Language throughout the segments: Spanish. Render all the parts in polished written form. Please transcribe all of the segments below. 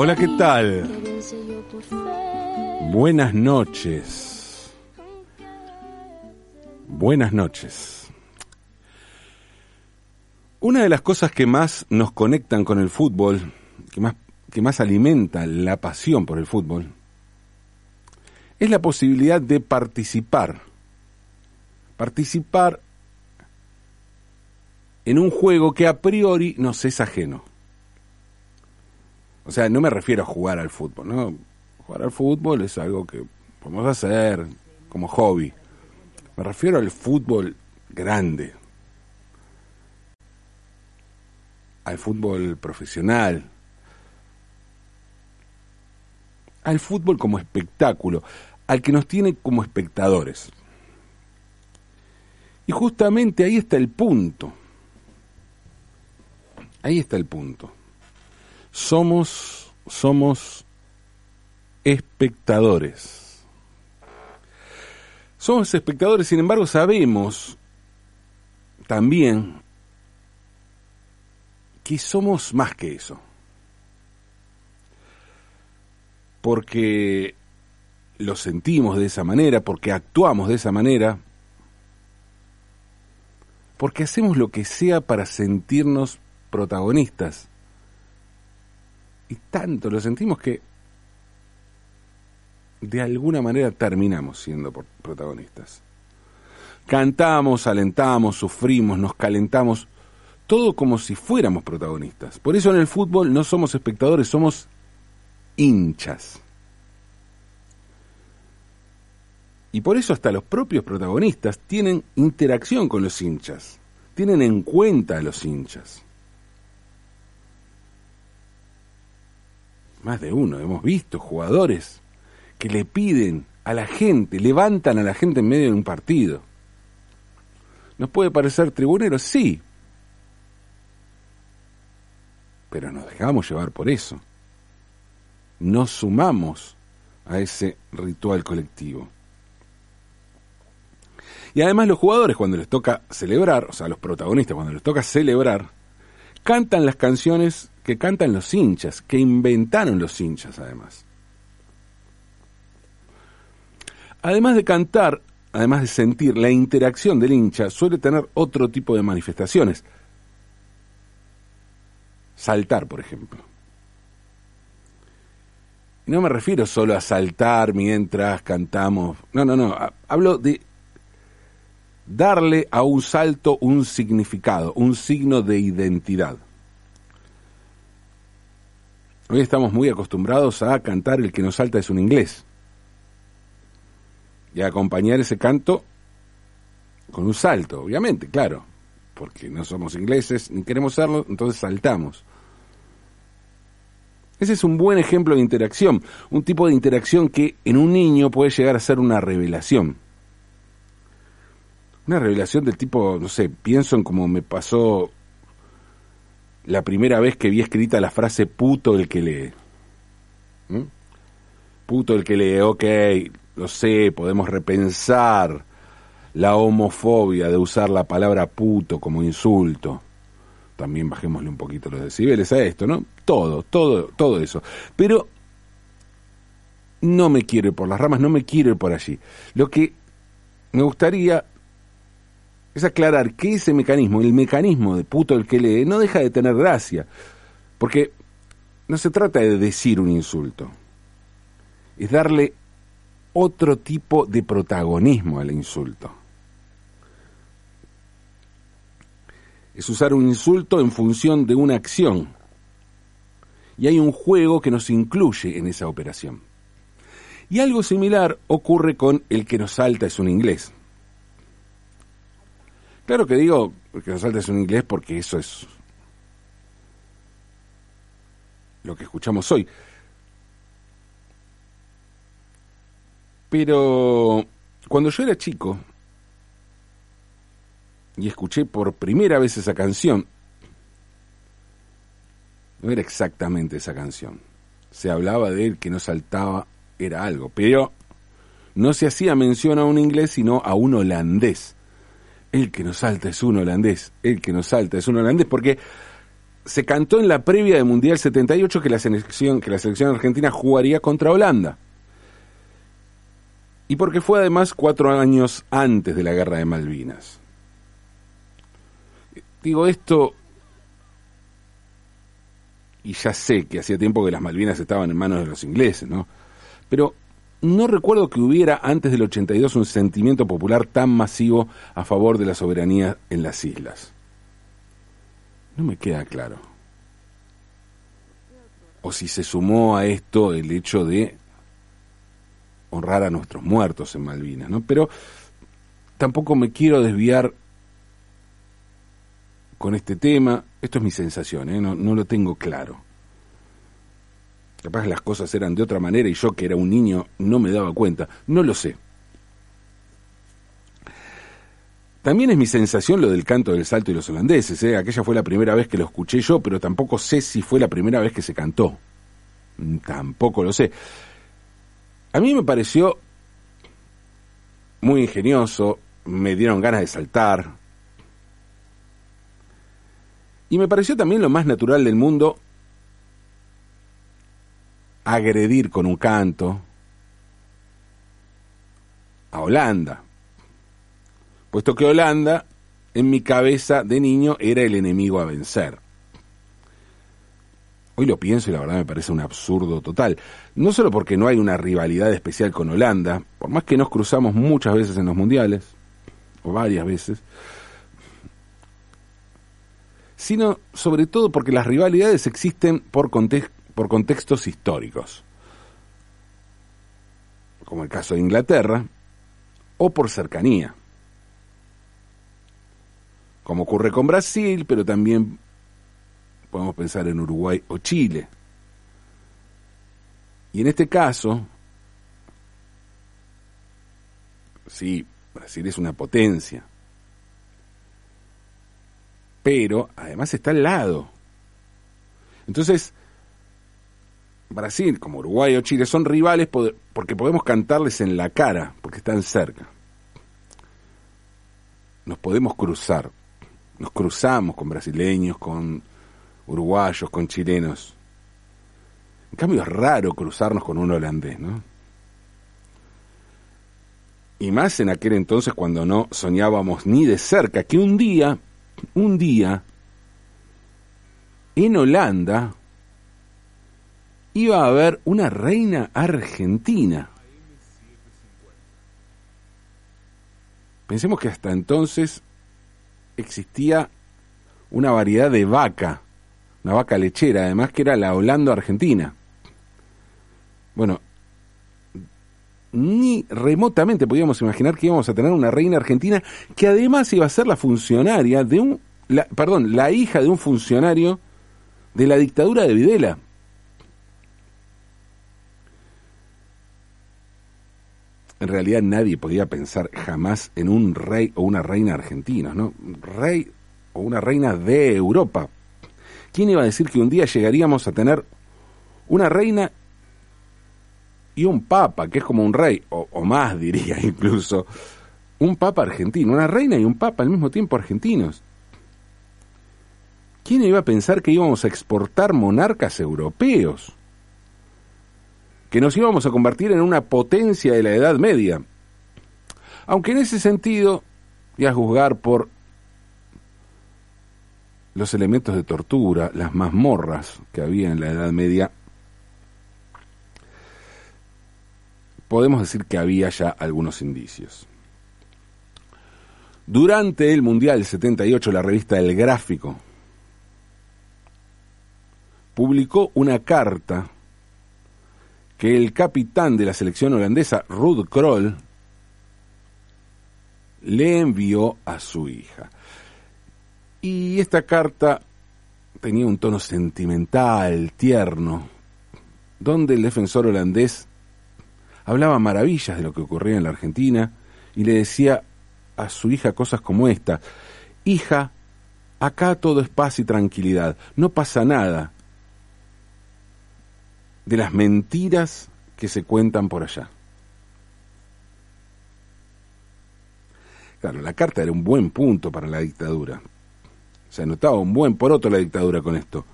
Hola, ¿qué tal? Buenas noches. Buenas noches. Una de las cosas que más nos conectan con el fútbol, que más alimenta la pasión por el fútbol, es la posibilidad de participar en un juego que a priori nos es ajeno. O sea, no me refiero a jugar al fútbol, ¿no? Jugar al fútbol es algo que podemos hacer como hobby. Me refiero al fútbol grande, al fútbol profesional, al fútbol como espectáculo, al que nos tiene como espectadores. Y justamente ahí está el punto. Ahí está el punto. Somos espectadores. Somos espectadores, sin embargo, sabemos también que somos más que eso. Porque lo sentimos de esa manera, porque actuamos de esa manera, porque hacemos lo que sea para sentirnos protagonistas. Y tanto lo sentimos que de alguna manera terminamos siendo protagonistas. Cantamos, alentamos, sufrimos, nos calentamos, todo como si fuéramos protagonistas. Por eso en el fútbol no somos espectadores, somos hinchas. Y por eso hasta los propios protagonistas tienen interacción con los hinchas, tienen en cuenta a los hinchas. Más de uno, hemos visto jugadores que le piden a la gente, levantan a la gente en medio de un partido. ¿Nos puede parecer tribunero? Sí. Pero nos dejamos llevar por eso. Nos sumamos a ese ritual colectivo. Y además los jugadores, cuando les toca celebrar, o sea, los protagonistas, cuando les toca celebrar, cantan las canciones que cantan los hinchas, que inventaron los hinchas además. Además de cantar, además de sentir la interacción del hincha, suele tener otro tipo de manifestaciones. Saltar, por ejemplo. Y no me refiero solo a saltar mientras cantamos. No. Hablo de darle a un salto un significado, un signo de identidad. Hoy estamos muy acostumbrados a cantar "el que nos salta es un inglés" y a acompañar ese canto con un salto, obviamente, claro, porque no somos ingleses ni queremos serlo, entonces saltamos. Ese es un buen ejemplo de interacción, un tipo de interacción que en un niño puede llegar a ser una revelación. Una revelación del tipo, no sé, pienso en cómo me pasó la primera vez que vi escrita la frase "puto el que lee". Puto el que lee, ok, lo sé, podemos repensar la homofobia de usar la palabra puto como insulto. También bajémosle un poquito los decibeles a esto, ¿no? Todo eso. Pero no me quiero ir por las ramas, no me quiero ir por allí. Lo que me gustaría es aclarar que ese mecanismo, el mecanismo de "puto el que lee", no deja de tener gracia, porque no se trata de decir un insulto, es darle otro tipo de protagonismo al insulto. Es usar un insulto en función de una acción, y hay un juego que nos incluye en esa operación. Y algo similar ocurre con "el que nos salta es un inglés". Claro que digo "que nos salta es un inglés" porque eso es lo que escuchamos hoy. Pero cuando yo era chico y escuché por primera vez esa canción, no era exactamente esa canción. Se hablaba de "el que no saltaba" era algo, pero no se hacía mención a un inglés, sino a un holandés. El que nos salta es un holandés, el que nos salta es un holandés, porque se cantó en la previa del Mundial 78 que la selección argentina jugaría contra Holanda. Y porque fue además 4 años antes de la Guerra de Malvinas. Digo esto, y ya sé que hacía tiempo que las Malvinas estaban en manos de los ingleses, ¿no? Pero no recuerdo que hubiera antes del 82 un sentimiento popular tan masivo a favor de la soberanía en las islas. No me queda claro. O si se sumó a esto el hecho de honrar a nuestros muertos en Malvinas, ¿no? Pero tampoco me quiero desviar con este tema. Esto es mi sensación, ¿eh? No lo tengo claro. Capaz las cosas eran de otra manera y yo, que era un niño, no me daba cuenta. No lo sé. También es mi sensación lo del canto del salto y los holandeses, ¿eh? Aquella fue la primera vez que lo escuché yo, pero tampoco sé si fue la primera vez que se cantó. Tampoco lo sé. A mí me pareció muy ingenioso, me dieron ganas de saltar. Y me pareció también lo más natural del mundo agredir con un canto a Holanda, puesto que Holanda, en mi cabeza de niño, era el enemigo a vencer. Hoy lo pienso y la verdad me parece un absurdo total. No solo porque no hay una rivalidad especial con Holanda, por más que nos cruzamos muchas veces en los mundiales, o varias veces, sino sobre todo porque las rivalidades existen por contextos históricos, como el caso de Inglaterra, o por cercanía, como ocurre con Brasil, pero también podemos pensar en Uruguay o Chile. Y en este caso, sí, Brasil es una potencia, pero además está al lado. Entonces, Brasil, como Uruguay o Chile, son rivales porque podemos cantarles en la cara, porque están cerca. Nos podemos cruzar. Nos cruzamos con brasileños, con uruguayos, con chilenos. En cambio es raro cruzarnos con un holandés, ¿no? Y más en aquel entonces, cuando no soñábamos ni de cerca que un día, en Holanda iba a haber una reina argentina. Pensemos que hasta entonces existía una variedad de vaca, una vaca lechera, además, que era la holando-argentina. Bueno, ni remotamente podíamos imaginar que íbamos a tener una reina argentina que además iba a ser la hija de un funcionario de la dictadura de Videla. En realidad nadie podía pensar jamás en un rey o una reina argentinos, ¿no? Rey o una reina de Europa. ¿Quién iba a decir que un día llegaríamos a tener una reina y un papa, que es como un rey, o más diría incluso, un papa argentino, una reina y un papa al mismo tiempo argentinos? ¿Quién iba a pensar que íbamos a exportar monarcas europeos? Que nos íbamos a convertir en una potencia de la Edad Media. Aunque en ese sentido, y a juzgar por los elementos de tortura, las mazmorras que había en la Edad Media, podemos decir que había ya algunos indicios. Durante el Mundial 78, la revista El Gráfico publicó una carta que el capitán de la selección holandesa, Ruud Krol, le envió a su hija. Y esta carta tenía un tono sentimental, tierno, donde el defensor holandés hablaba maravillas de lo que ocurría en la Argentina y le decía a su hija cosas como esta: hija, acá todo es paz y tranquilidad, no pasa nada de las mentiras que se cuentan por allá. Claro, la carta era un buen punto para la dictadura. Se anotaba un buen poroto la dictadura con esto.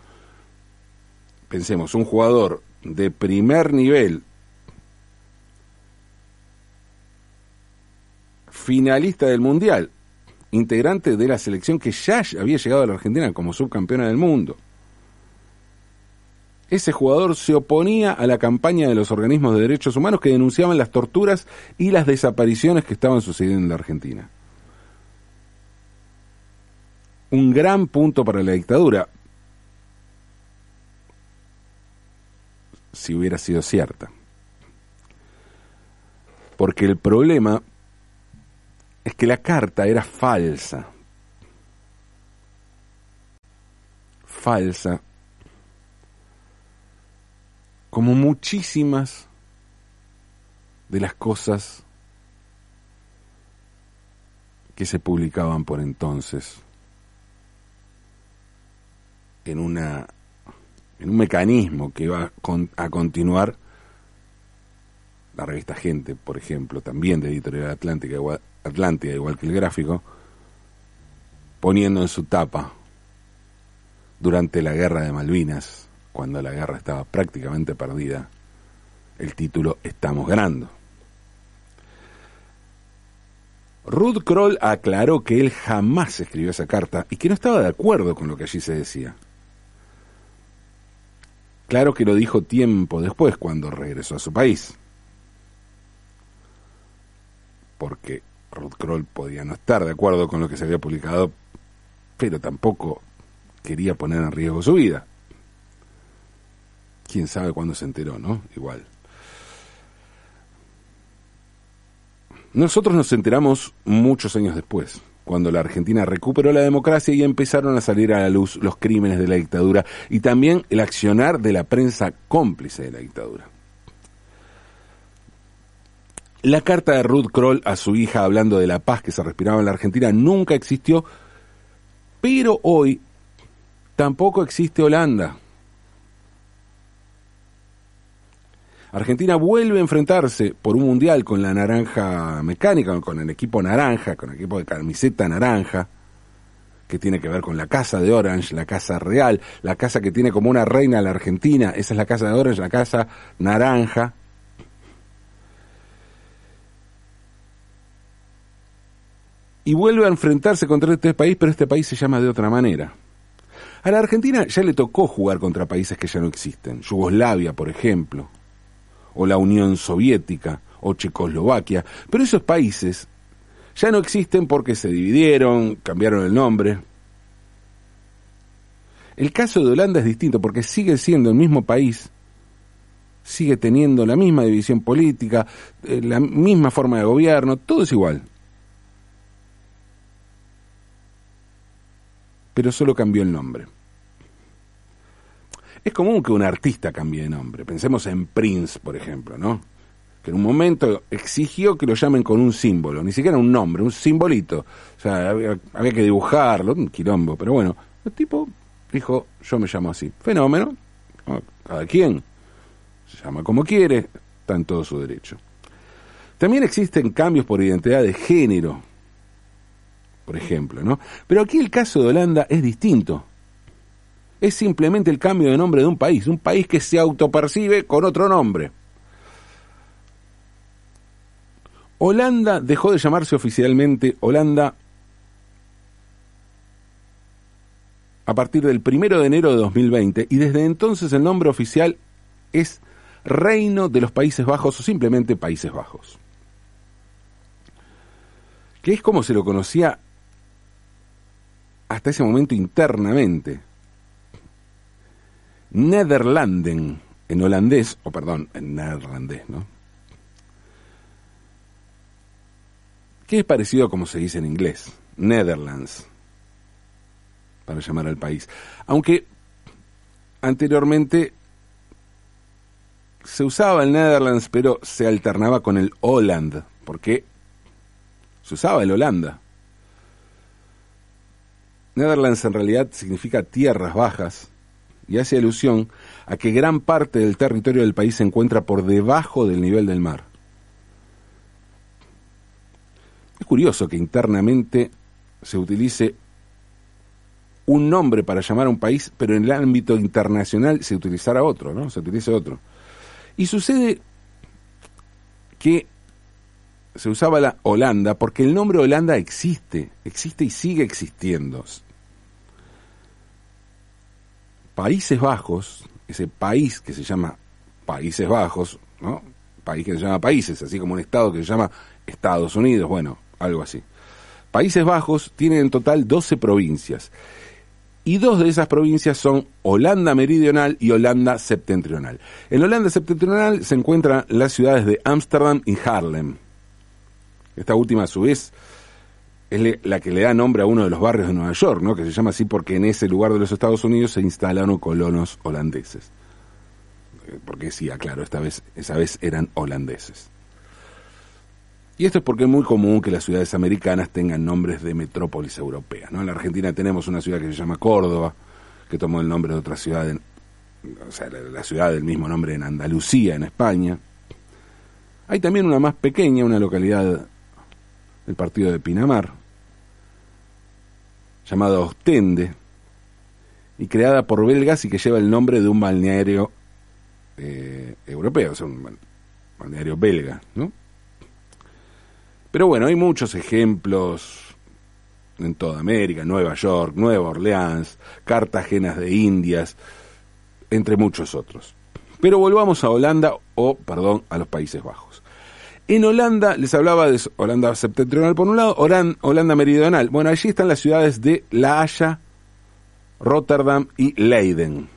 Pensemos, un jugador de primer nivel, finalista del Mundial, integrante de la selección que ya había llegado a la Argentina como subcampeona del mundo. Ese jugador se oponía a la campaña de los organismos de derechos humanos que denunciaban las torturas y las desapariciones que estaban sucediendo en la Argentina. Un gran punto para la dictadura, si hubiera sido cierta. Porque el problema es que la carta era falsa. Falsa. Como muchísimas de las cosas que se publicaban por entonces en un mecanismo que iba a continuar. La revista Gente, por ejemplo, también de Editorial Atlántida, igual que El Gráfico, poniendo en su tapa, durante la guerra de Malvinas, cuando la guerra estaba prácticamente perdida, el título: "Estamos ganando". Ruud Kroll aclaró que él jamás escribió esa carta y que no estaba de acuerdo con lo que allí se decía. Claro que lo dijo tiempo después, cuando regresó a su país, porque Ruud Kroll podía no estar de acuerdo con lo que se había publicado, pero tampoco quería poner en riesgo su vida. Quién sabe cuándo se enteró, ¿no? Igual. Nosotros nos enteramos muchos años después, cuando la Argentina recuperó la democracia y empezaron a salir a la luz los crímenes de la dictadura y también el accionar de la prensa cómplice de la dictadura. La carta de Ruud Kroll a su hija hablando de la paz que se respiraba en la Argentina nunca existió, pero hoy tampoco existe Holanda. Argentina vuelve a enfrentarse por un mundial con la naranja mecánica, con el equipo naranja, con el equipo de camiseta naranja, que tiene que ver con la casa de Orange, la casa real, la casa que tiene como una reina la Argentina. Esa es la casa de Orange, la casa naranja. Y vuelve a enfrentarse contra este país, pero este país se llama de otra manera. A la Argentina ya le tocó jugar contra países que ya no existen. Yugoslavia, por ejemplo, o la Unión Soviética, o Checoslovaquia. Pero esos países ya no existen porque se dividieron, cambiaron el nombre. El caso de Holanda es distinto porque sigue siendo el mismo país, sigue teniendo la misma división política, la misma forma de gobierno, todo es igual. Pero solo cambió el nombre. Es común que un artista cambie de nombre. Pensemos en Prince, por ejemplo, ¿no? Que en un momento exigió que lo llamen con un símbolo, ni siquiera un nombre, un simbolito. O sea, había que dibujarlo, un quilombo, pero bueno, el tipo dijo: yo me llamo así. Fenómeno, cada quien se llama como quiere, está en todo su derecho. También existen cambios por identidad de género, por ejemplo, ¿no? Pero aquí el caso de Holanda es distinto. Es simplemente el cambio de nombre de un país que se autopercibe con otro nombre. Holanda dejó de llamarse oficialmente Holanda a partir del 1 de enero de 2020, y desde entonces el nombre oficial es Reino de los Países Bajos o simplemente Países Bajos, que es como se lo conocía hasta ese momento internamente. Nederlanden en holandés, en neerlandés, ¿no? Que es parecido a como se dice en inglés, Netherlands, para llamar al país. Aunque anteriormente se usaba el Netherlands, pero se alternaba con el Holland, porque se usaba el Holanda. Netherlands en realidad significa tierras bajas y hace alusión a que gran parte del territorio del país se encuentra por debajo del nivel del mar. Es curioso que internamente se utilice un nombre para llamar a un país, pero en el ámbito internacional se utilizara otro, ¿no? Se utiliza otro. Y sucede que se usaba la Holanda porque el nombre Holanda existe y sigue existiendo. Países Bajos, ese país que se llama Países Bajos, ¿no? País que se llama países, así como un estado que se llama Estados Unidos, bueno, algo así. Países Bajos tiene en total 12 provincias, y dos de esas provincias son Holanda Meridional y Holanda Septentrional. En Holanda Septentrional se encuentran las ciudades de Ámsterdam y Haarlem. Esta última, a su vez, es la que le da nombre a uno de los barrios de Nueva York, ¿no? Que se llama así porque en ese lugar de los Estados Unidos se instalaron colonos holandeses. Porque sí, aclaro, esa vez eran holandeses. Y esto es porque es muy común que las ciudades americanas tengan nombres de metrópolis europeas, ¿no? En la Argentina tenemos una ciudad que se llama Córdoba, que tomó el nombre de otra ciudad, la ciudad del mismo nombre en Andalucía, en España. Hay también una más pequeña, una localidad del partido de Pinamar, llamada Ostende, y creada por belgas y que lleva el nombre de un balneario europeo, o sea, un balneario belga, ¿no? Pero bueno, hay muchos ejemplos en toda América, Nueva York, Nueva Orleans, Cartagenas de Indias, entre muchos otros. Pero volvamos a Holanda, a los Países Bajos. En Holanda, les hablaba de Holanda Septentrional por un lado, Holanda Meridional. Bueno, allí están las ciudades de La Haya, Rotterdam y Leiden.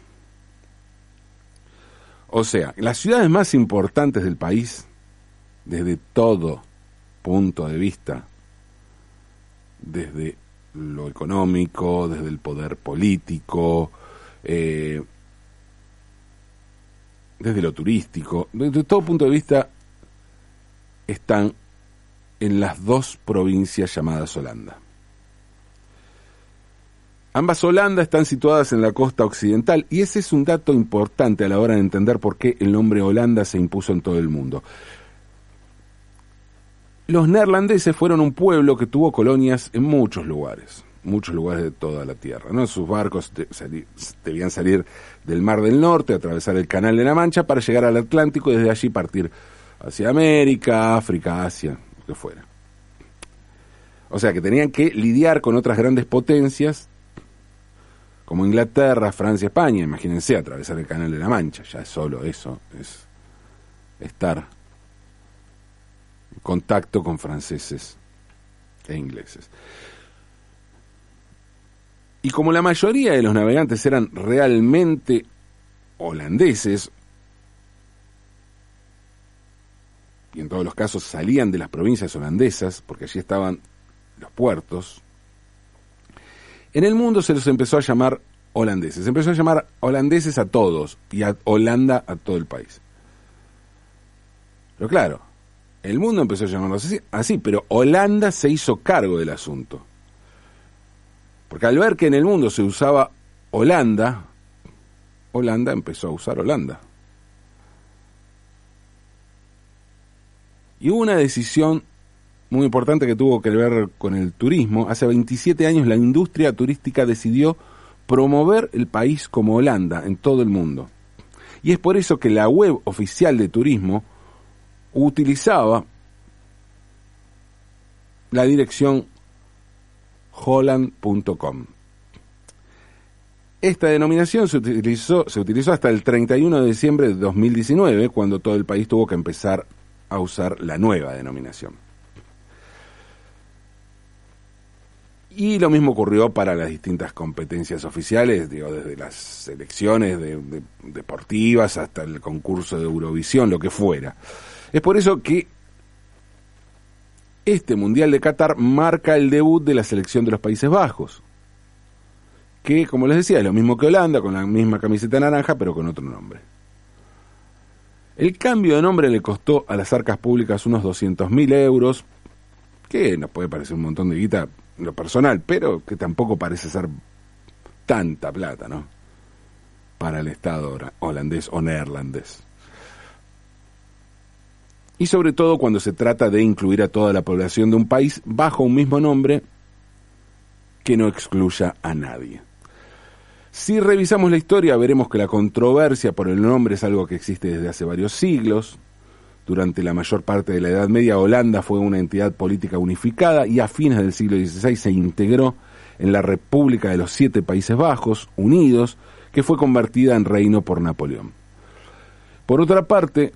O sea, las ciudades más importantes del país, desde todo punto de vista, desde lo económico, desde el poder político, desde lo turístico, desde todo punto de vista, están en las dos provincias llamadas Holanda. Ambas Holanda están situadas en la costa occidental, y ese es un dato importante a la hora de entender por qué el nombre Holanda se impuso en todo el mundo. Los neerlandeses fueron un pueblo que tuvo colonias en muchos lugares de toda la tierra, ¿no? Sus barcos debían salir del Mar del Norte, atravesar el Canal de la Mancha para llegar al Atlántico y desde allí partir hacia América, África, Asia, lo que fuera. O sea que tenían que lidiar con otras grandes potencias como Inglaterra, Francia, España. Imagínense atravesar el Canal de la Mancha, ya solo eso es estar contacto con franceses e ingleses. Y como la mayoría de los navegantes eran realmente holandeses, y en todos los casos salían de las provincias holandesas, porque allí estaban los puertos, en el mundo se los empezó a llamar holandeses. Se empezó a llamar holandeses a todos, y a Holanda a todo el país. Pero claro, el mundo empezó a llamarlos así, pero Holanda se hizo cargo del asunto. Porque al ver que en el mundo se usaba Holanda, Holanda empezó a usar Holanda. Y hubo una decisión muy importante que tuvo que ver con el turismo. Hace 27 años la industria turística decidió promover el país como Holanda en todo el mundo. Y es por eso que la web oficial de turismo utilizaba la dirección holland.com. Esta denominación se utilizó hasta el 31 de diciembre de 2019, cuando todo el país tuvo que empezar a usar la nueva denominación. Y lo mismo ocurrió para las distintas competencias oficiales, desde las selecciones deportivas hasta el concurso de Eurovisión, lo que fuera. Es por eso que este Mundial de Qatar marca el debut de la selección de los Países Bajos, que, como les decía, es lo mismo que Holanda, con la misma camiseta naranja, pero con otro nombre. El cambio de nombre le costó a las arcas públicas unos 200.000 euros, que nos puede parecer un montón de guita en lo personal, pero que tampoco parece ser tanta plata, ¿no?, para el Estado holandés o neerlandés. Y sobre todo cuando se trata de incluir a toda la población de un país bajo un mismo nombre que no excluya a nadie. Si revisamos la historia, veremos que la controversia por el nombre es algo que existe desde hace varios siglos. Durante la mayor parte de la Edad Media, Holanda fue una entidad política unificada y a fines del siglo XVI se integró en la República de los 7 Países Bajos Unidos, que fue convertida en reino por Napoleón. Por otra parte,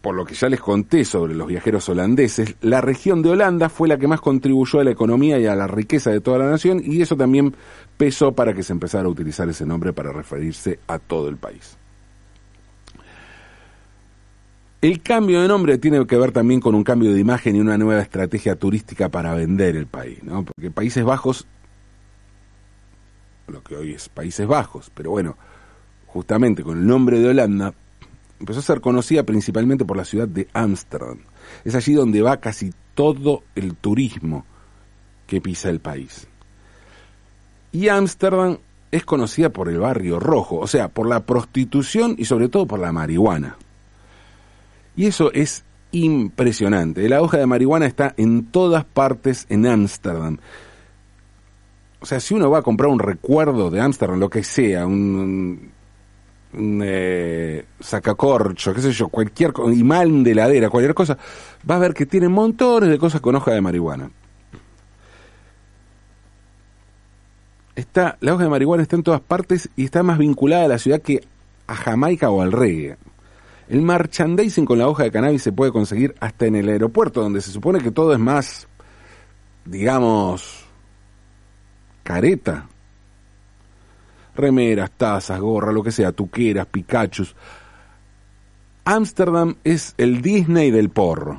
por lo que ya les conté sobre los viajeros holandeses, la región de Holanda fue la que más contribuyó a la economía y a la riqueza de toda la nación, y eso también pesó para que se empezara a utilizar ese nombre para referirse a todo el país. El cambio de nombre tiene que ver también con un cambio de imagen y una nueva estrategia turística para vender el país, ¿no? Porque Países Bajos, lo que hoy es Países Bajos, pero bueno, justamente con el nombre de Holanda, empezó a ser conocida principalmente por la ciudad de Ámsterdam. Es allí donde va casi todo el turismo que pisa el país. Y Ámsterdam es conocida por el barrio rojo, o sea, por la prostitución y sobre todo por la marihuana. Y eso es impresionante. La hoja de marihuana está en todas partes en Ámsterdam. O sea, si uno va a comprar un recuerdo de Ámsterdam, lo que sea, un sacacorcho, qué sé yo, cualquier imán de heladera, cualquier cosa, va a ver que tiene montones de cosas con hoja de marihuana. La hoja de marihuana está en todas partes y está más vinculada a la ciudad que a Jamaica o al reggae. El merchandising con la hoja de cannabis se puede conseguir hasta en el aeropuerto, donde se supone que todo es más, digamos, careta. Remeras, tazas, gorra, lo que sea, tuqueras, Pikachus. Ámsterdam es el Disney del porro.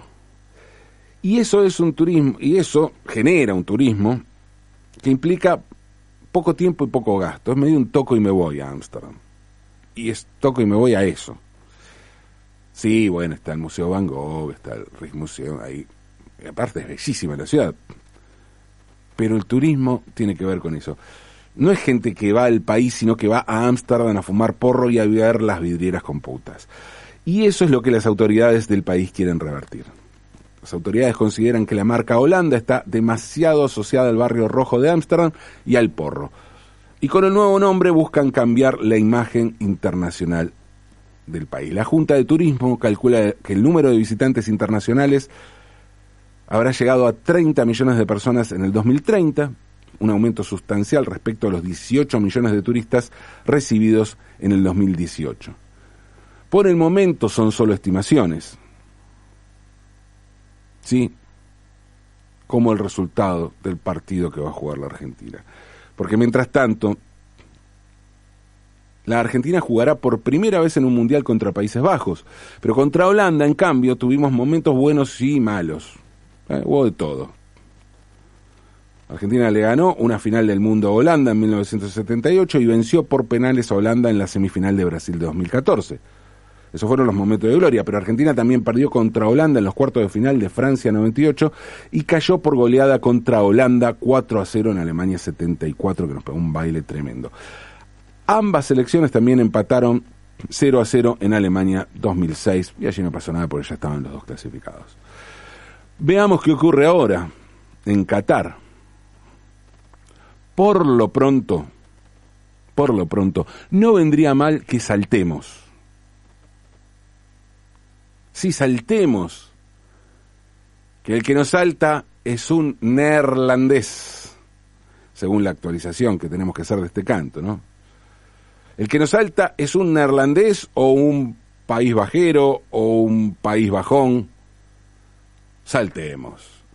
Y eso es un turismo, y eso genera un turismo que implica poco tiempo y poco gasto. Es medio un toco y me voy a Ámsterdam. Y es toco y me voy a eso. Sí, bueno, está el Museo Van Gogh, está el Rijksmuseum ahí. Y aparte es bellísima la ciudad. Pero el turismo tiene que ver con eso. No es gente que va al país, sino que va a Ámsterdam a fumar porro y a ver las vidrieras con putas. Y eso es lo que las autoridades del país quieren revertir. Las autoridades consideran que la marca Holanda está demasiado asociada al barrio rojo de Ámsterdam y al porro. Y con el nuevo nombre buscan cambiar la imagen internacional del país. La Junta de Turismo calcula que el número de visitantes internacionales habrá llegado a 30 millones de personas en el 2030, un aumento sustancial respecto a los 18 millones de turistas recibidos en el 2018. Por el momento son solo estimaciones. Sí, como el resultado del partido que va a jugar la Argentina. Porque mientras tanto, la Argentina jugará por primera vez en un mundial contra Países Bajos, pero contra Holanda, en cambio, tuvimos momentos buenos y malos. Hubo de todo. Argentina le ganó una final del mundo a Holanda en 1978 y venció por penales a Holanda en la semifinal de Brasil de 2014. Esos fueron los momentos de gloria, pero Argentina también perdió contra Holanda en los cuartos de final de Francia 98 y cayó por goleada contra Holanda 4-0 en Alemania 74, que nos pegó un baile tremendo. Ambas selecciones también empataron 0-0 en Alemania 2006 y allí no pasó nada porque ya estaban los dos clasificados. Veamos qué ocurre ahora en Qatar. Por lo pronto, no vendría mal que saltemos. Sí, saltemos. Que el que nos salta es un neerlandés, según la actualización que tenemos que hacer de este canto, ¿no? El que nos salta es un neerlandés o un país bajero o un país bajón. Saltemos.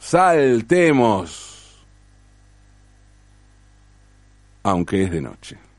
Aunque es de noche.